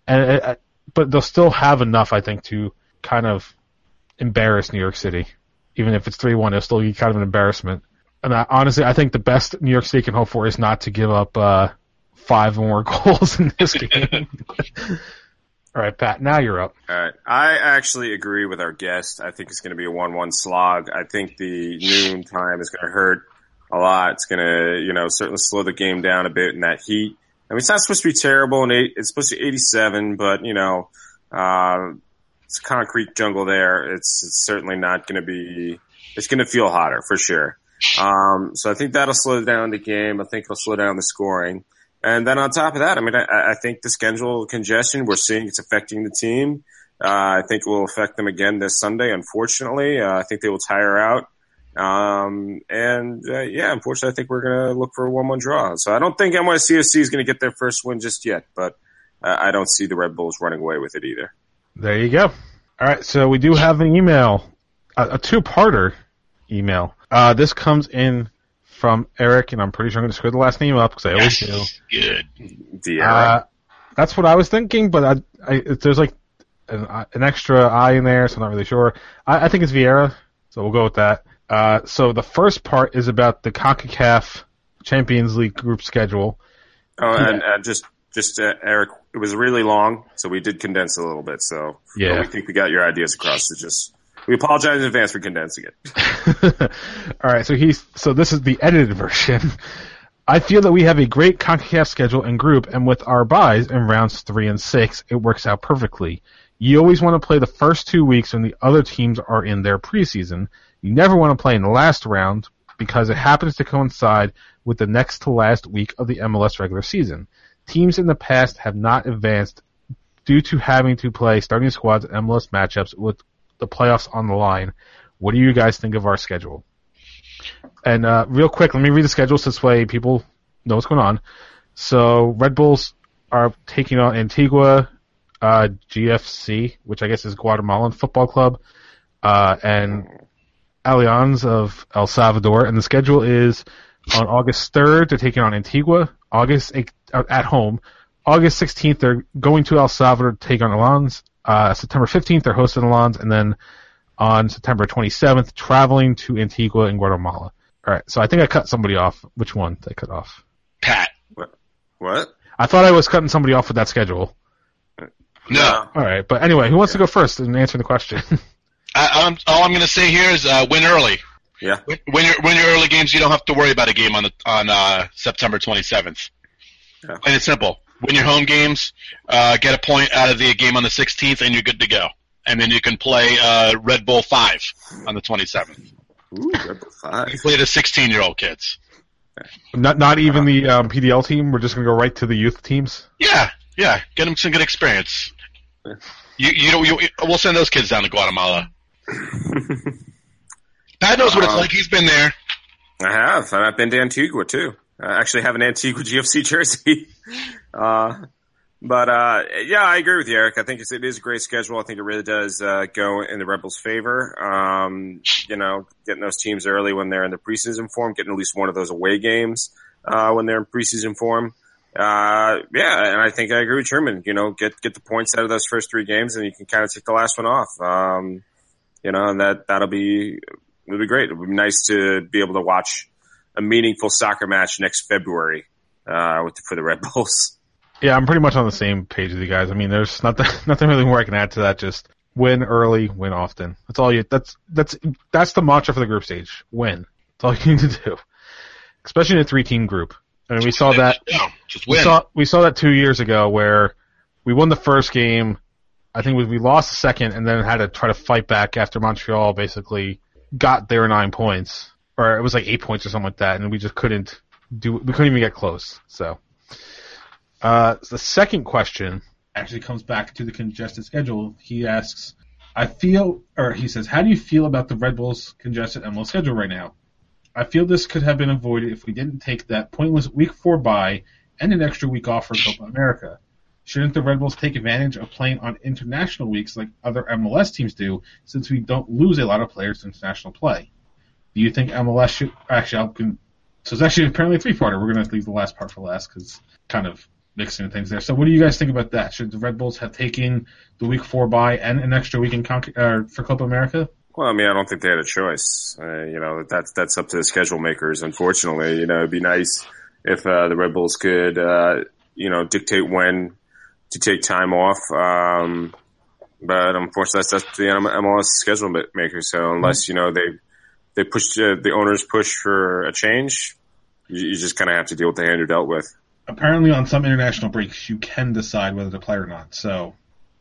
but they'll still have enough, I think, to kind of embarrass New York City. Even if it's 3-1, it'll still be kind of an embarrassment. And honestly, I think the best New York City can hope for is not to give up five or more goals in this game. All right, Pat, now you're up. All right. I actually agree with our guest. I think it's going to be a 1-1 slog. I think the noon time is going to hurt a lot. It's going to, certainly slow the game down a bit in that heat. I mean, it's not supposed to be terrible, and it's supposed to be 87, but, it's a concrete jungle there. It's certainly not going to be – it's going to feel hotter for sure. So I think that'll slow down the game. I think it'll slow down the scoring. And then on top of that, I think the schedule congestion we're seeing, it's affecting the team. I think it will affect them again this Sunday, unfortunately. I think they will tire out. Yeah, unfortunately, I think we're going to look for a 1-1 draw. So I don't think NYCFC is going to get their first win just yet, but I don't see the Red Bulls running away with it either. There you go. All right, so we do have an email, a two-parter email. This comes in from Eric, and I'm pretty sure I'm going to screw the last name up because I always do. Good. That's what I was thinking, but there's like an extra I in there, so I'm not really sure. I think it's Vieira, so we'll go with that. So the first part is about the CONCACAF Champions League group schedule. Oh, and just Eric, it was really long, so we did condense a little bit. So yeah, we think we got your ideas across. We apologize in advance for condensing it. All right, so this is the edited version. I feel that we have a great CONCACAF schedule and group, and with our byes in rounds 3 and 6, it works out perfectly. You always want to play the first 2 weeks when the other teams are in their preseason. You never want to play in the last round because it happens to coincide with the next to last week of the MLS regular season. Teams in the past have not advanced due to having to play starting squads and MLS matchups with the playoffs on the line. What do you guys think of our schedule? And real quick, let me read the schedule so this way people know what's going on. So Red Bulls are taking on Antigua GFC, which I guess is Guatemalan Football Club, and Alianza of El Salvador. And the schedule is on August 3rd, they're taking on Antigua. August 8th, at home. August 16th, they're going to El Salvador to take on Alianza. September 15th, they're hosting Alonz, and then on September 27th, traveling to Antigua and Guatemala. All right, so I think I cut somebody off. Which one did I cut off? Pat. What? I thought I was cutting somebody off with that schedule. No. All right, but anyway, who wants to go first in answering the question? All I'm going to say here is win early. Yeah. Win your early games. You don't have to worry about a game on September 27th. Yeah. Plain and simple. Win your home games, get a point out of the game on the 16th, and you're good to go. And then you can play Red Bull 5 on the 27th. Ooh, Red Bull 5. You play the 16-year-old kids. Not even the PDL team? We're just going to go right to the youth teams? Yeah. Get them some good experience. We'll send those kids down to Guatemala. Pat knows what it's like. He's been there. I have, and I've been to Antigua, too. I actually have an Antigua GFC jersey. Yeah, I agree with you, Eric. I think it is a great schedule. I think it really does go in the Rebels' favor. Getting those teams early when they're in the preseason form, getting at least one of those away games when they're in preseason form. And I think I agree with Truman. Get the points out of those first 3 games, and you can kind of take the last one off. And that'll be great. It'll be nice to be able to watch a meaningful soccer match next February for the Red Bulls. Yeah, I'm pretty much on the same page with you guys. I mean, there's nothing really more I can add to that. Just win early, win often. That's all you. That's the mantra for the group stage. Win. That's all you need to do, especially in a 3-team group. I mean, we saw that 2 years ago where we won the first game. I think we lost the second, and then had to try to fight back after Montreal basically got their 9 points. Or it was like 8 points or something like that, and we just we couldn't even get close. So, the second question actually comes back to the congested schedule. He asks, he says, how do you feel about the Red Bulls' congested MLS schedule right now? I feel this could have been avoided if we didn't take that pointless week 4 bye and an extra week off for Copa America. Shouldn't the Red Bulls take advantage of playing on international weeks like other MLS teams do, since we don't lose a lot of players to international play? Do you think MLS should so it's actually apparently a 3-parter. We're going to have to leave the last part for last because kind of mixing things there. So what do you guys think about that? Should the Red Bulls have taken the week 4 bye and an extra week for Copa America? Well, I mean, I don't think they had a choice. That's up to the schedule makers, unfortunately. It'd be nice if the Red Bulls could, dictate when to take time off. But unfortunately, that's up to the MLS schedule makers. So unless, they push the owners push for a change, you just kind of have to deal with the hand you're dealt with. Apparently, on some international breaks, you can decide whether to play or not. So,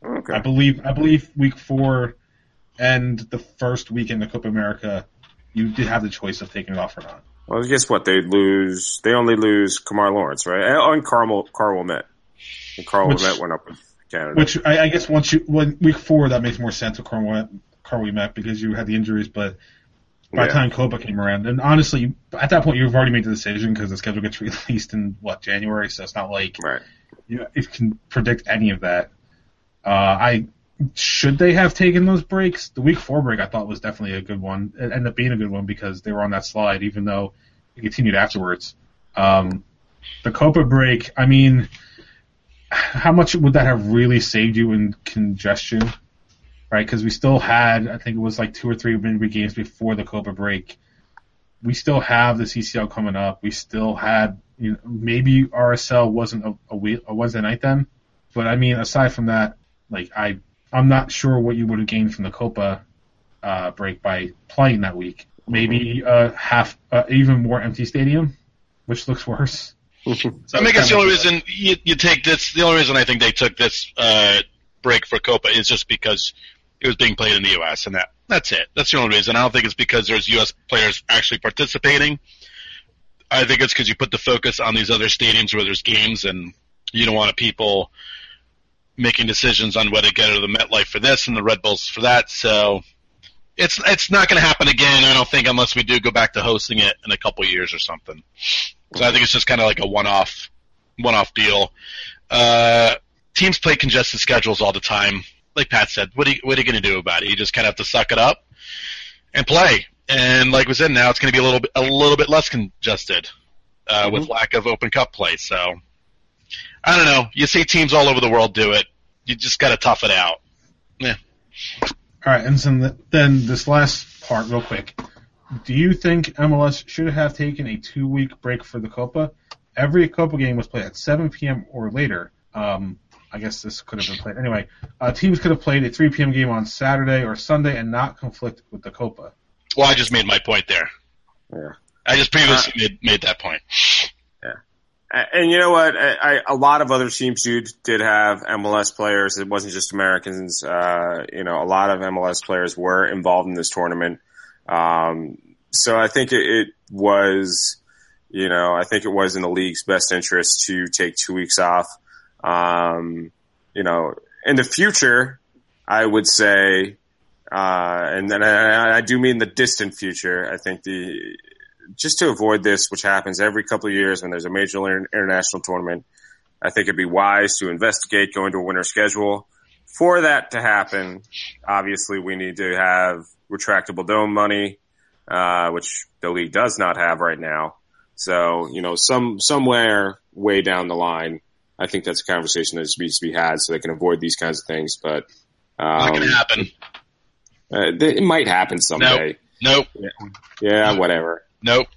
okay. I believe week 4 and the first weekend of Copa America, you did have the choice of taking it off or not. Well, guess what? They only lose Kamar Lawrence, right? And Carl Willmette went up with Canada. Which I guess once you when week four that makes more sense with Carwe met because you had the injuries, but by the time Copa came around, and honestly at that point you've already made the decision because the schedule gets released in January, so it's not like you can predict any of that. Should they have taken those breaks? The week four break I thought was definitely a good one. It ended up being a good one because they were on that slide, even though it continued afterwards. The Copa break, I mean, how much would that have really saved you in congestion? Right? Because we still had, I think it was like 2 or 3 midweek games before the Copa break. We still have the CCL coming up. We still had, you know, maybe RSL wasn't a Wednesday night then, but I mean, aside from that, like I'm not sure what you would have gained from the Copa break by playing that week. Maybe even more empty stadium, which looks worse. So I think it's the only reason you take this. The only reason I think they took this break for Copa is just because it was being played in the U.S. and that's it. That's the only reason. I don't think it's because there's U.S. players actually participating. I think it's because you put the focus on these other stadiums where there's games, and you don't want people making decisions on whether to go to the MetLife for this and the Red Bulls for that. So it's not going to happen again, I don't think, unless we do go back to hosting it in a couple of years or something. So I think it's just kind of like a one-off deal. Teams play congested schedules all the time. Like Pat said, what are you going to do about it? You just kind of have to suck it up and play. And like we said, now it's going to be a little bit less congested with lack of Open Cup play. So I don't know. You see teams all over the world do it. You just got to tough it out. Yeah. All right, and so then this last part real quick. Do you think MLS should have taken a 2-week break for the Copa? Every Copa game was played at 7 p.m. or later. I guess this could have been played. Anyway, teams could have played a 3 p.m. game on Saturday or Sunday and not conflict with the Copa. Well, I just made my point there. Yeah. I just previously made that point. And you know what? A lot of other teams did have MLS players. It wasn't just Americans. A lot of MLS players were involved in this tournament. So I think it was, in the league's best interest to take 2 weeks off. In the future, I would say, and then I do mean the distant future. I think just to avoid this, which happens every couple of years when there's a major international tournament, I think it'd be wise to investigate going to a winter schedule. For that to happen, obviously we need to have retractable dome money, which the league does not have right now. So, somewhere way down the line, I think that's a conversation that needs to be had so they can avoid these kinds of things. But not going to happen. It might happen someday. Nope. Yeah, whatever. Nope.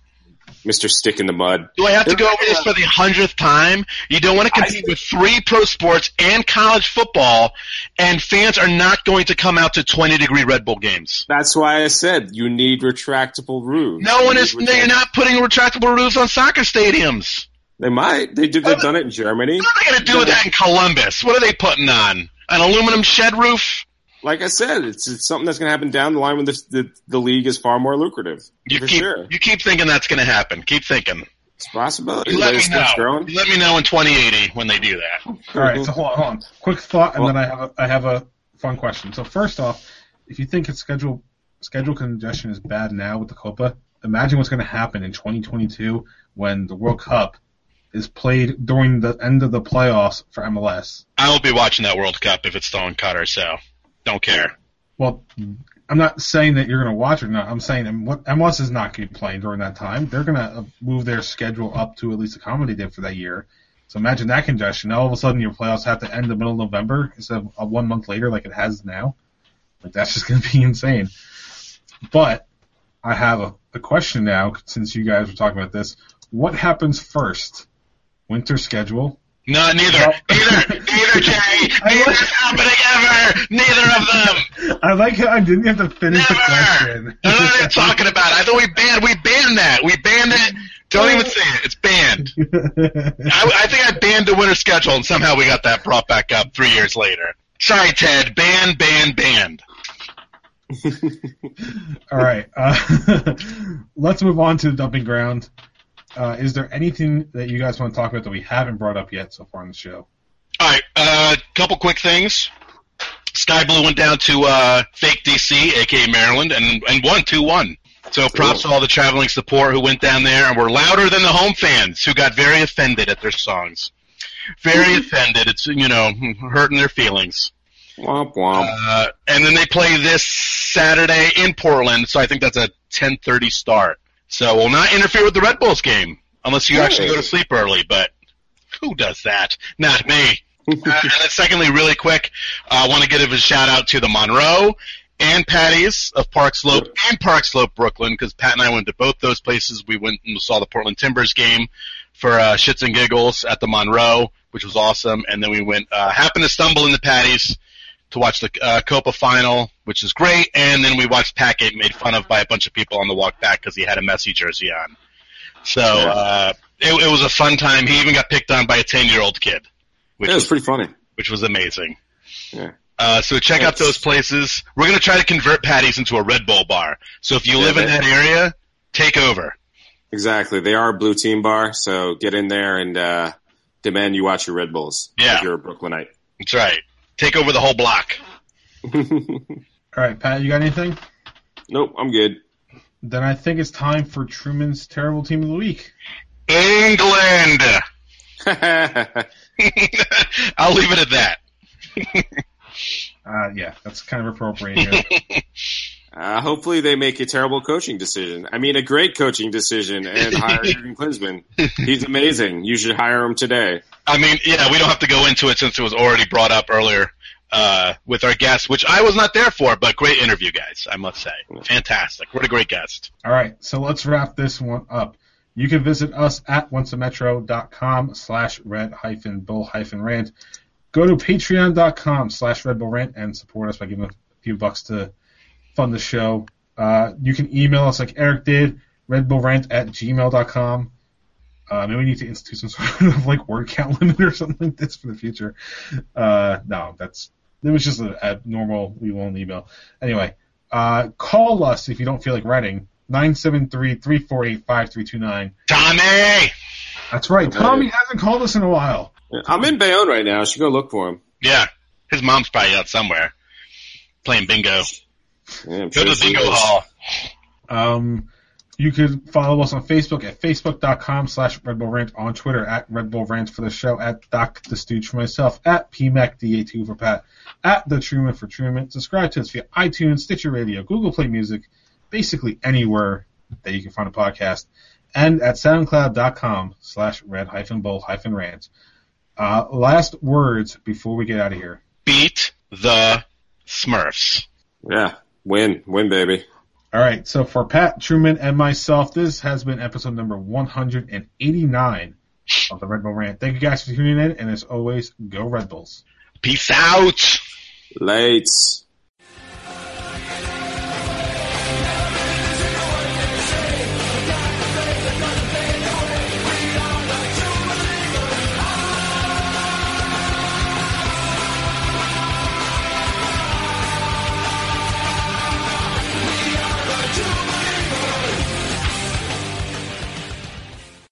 Mr. Stick in the Mud. Do I have to go over this for the 100th time? You don't want to compete with 3 pro sports and college football, and fans are not going to come out to 20-degree Red Bull games. That's why I said you need retractable roofs. You're not putting retractable roofs on soccer stadiums. They might. They've done it in Germany. What are they going to do with that in Columbus? What are they putting on? An aluminum shed roof? Like I said, it's something that's going to happen down the line when the league is far more lucrative. You keep thinking that's going to happen. Keep thinking. It's a possibility. You let me know in 2080 when they do that. All right, so hold on. Quick thought, and then I have a fun question. So first off, if you think it's schedule congestion is bad now with the Copa, imagine what's going to happen in 2022 when the World Cup is played during the end of the playoffs for MLS. I won't be watching that World Cup if it's still in Qatar, so... Don't care. Well, I'm not saying that you're going to watch it or not. I'm saying MLS is not going to be playing during that time. They're going to move their schedule up to at least accommodate it for that year. So imagine that congestion. Now all of a sudden your playoffs have to end in the middle of November instead of 1 month later like it has now. Like that's just going to be insane. But I have a question now since you guys were talking about this. What happens first? Winter schedule? No, neither. Neither, Jerry. Neither's happening ever. Neither of them. I like how I didn't have to finish the question. I don't know what they're talking about. I thought we banned that. We banned it. Don't even say it. It's banned. I think I banned the winter schedule, and somehow we got that brought back up 3 years later. Sorry, Ted. Banned. All right. Let's move on to the dumping ground. Is there anything that you guys want to talk about that we haven't brought up yet so far on the show? All right, couple quick things. Sky Blue went down to fake DC, a.k.a. Maryland, and won 2-1. So props to all the traveling support who went down there and were louder than the home fans, who got very offended at their songs. Very offended. It's, you know, hurting their feelings. Womp womp. And then they play this Saturday in Portland, so I think that's a 10:30 start. So we'll not interfere with the Red Bulls game, unless you actually go to sleep early, but who does that? Not me. And then secondly, really quick, I want to give a shout-out to the Monroe and Patties of Park Slope and Park Slope Brooklyn, because Pat and I went to both those places. We went and saw the Portland Timbers game for shits and giggles at the Monroe, which was awesome. And then we went happened to stumble into Patties to watch the Copa final, which is great. And then we watched Pat get made fun of by a bunch of people on the walk back because he had a Messi jersey on. So it was a fun time. He even got picked on by a 10-year-old kid. Which was pretty funny. Which was amazing. Yeah. So check out those places. We're going to try to convert Patties into a Red Bull bar. So if you live in that area, take over. Exactly. They are a blue team bar, so get in there and demand you watch your Red Bulls. Yeah. If you're a Brooklynite. That's right. Take over the whole block. All right, Pat, you got anything? Nope, I'm good. Then I think it's time for Truman's Terrible Team of the Week. England! I'll leave it at that. Yeah, that's kind of appropriate here. Hopefully they make a terrible coaching decision. I mean, a great coaching decision, and hire Jürgen Klinsmann. He's amazing. You should hire him today. I mean, yeah, we don't have to go into it since it was already brought up earlier with our guest, which I was not there for, but great interview, guys, I must say. Fantastic. What a great guest. All right, so let's wrap this one up. You can visit us at onceametro.com/red-bull-rant. Go to patreon.com/Red Bull Rant and support us by giving a few bucks to fund the show. You can email us like Eric did, redbullrant@gmail.com. Maybe we need to institute some sort of like word count limit or something like this for the future. No, it was just a normally long email. Anyway, call us if you don't feel like writing. 973-348-5329. Tommy! That's right. Tommy hasn't called us in a while. I'm in Bayonne right now. I should go look for him. Yeah. His mom's probably out somewhere playing bingo. Yeah, go to the bingo hall. You can follow us on Facebook at facebook.com/Red Bull Rant, on Twitter at Red Bull Rant for the show, at Doc the Stooge for myself, at PMacDA2 for Pat, at The Truman for Truman. Subscribe to us via iTunes, Stitcher Radio, Google Play Music, basically anywhere that you can find a podcast, and at soundcloud.com/Red-Bull-Rant. Last words before we get out of here. Beat the Smurfs. Yeah, win. Win, baby. All right, so for Pat, Truman, and myself, this has been episode number 189 of the Red Bull Rant. Thank you guys for tuning in, and as always, go Red Bulls. Peace out. Lights.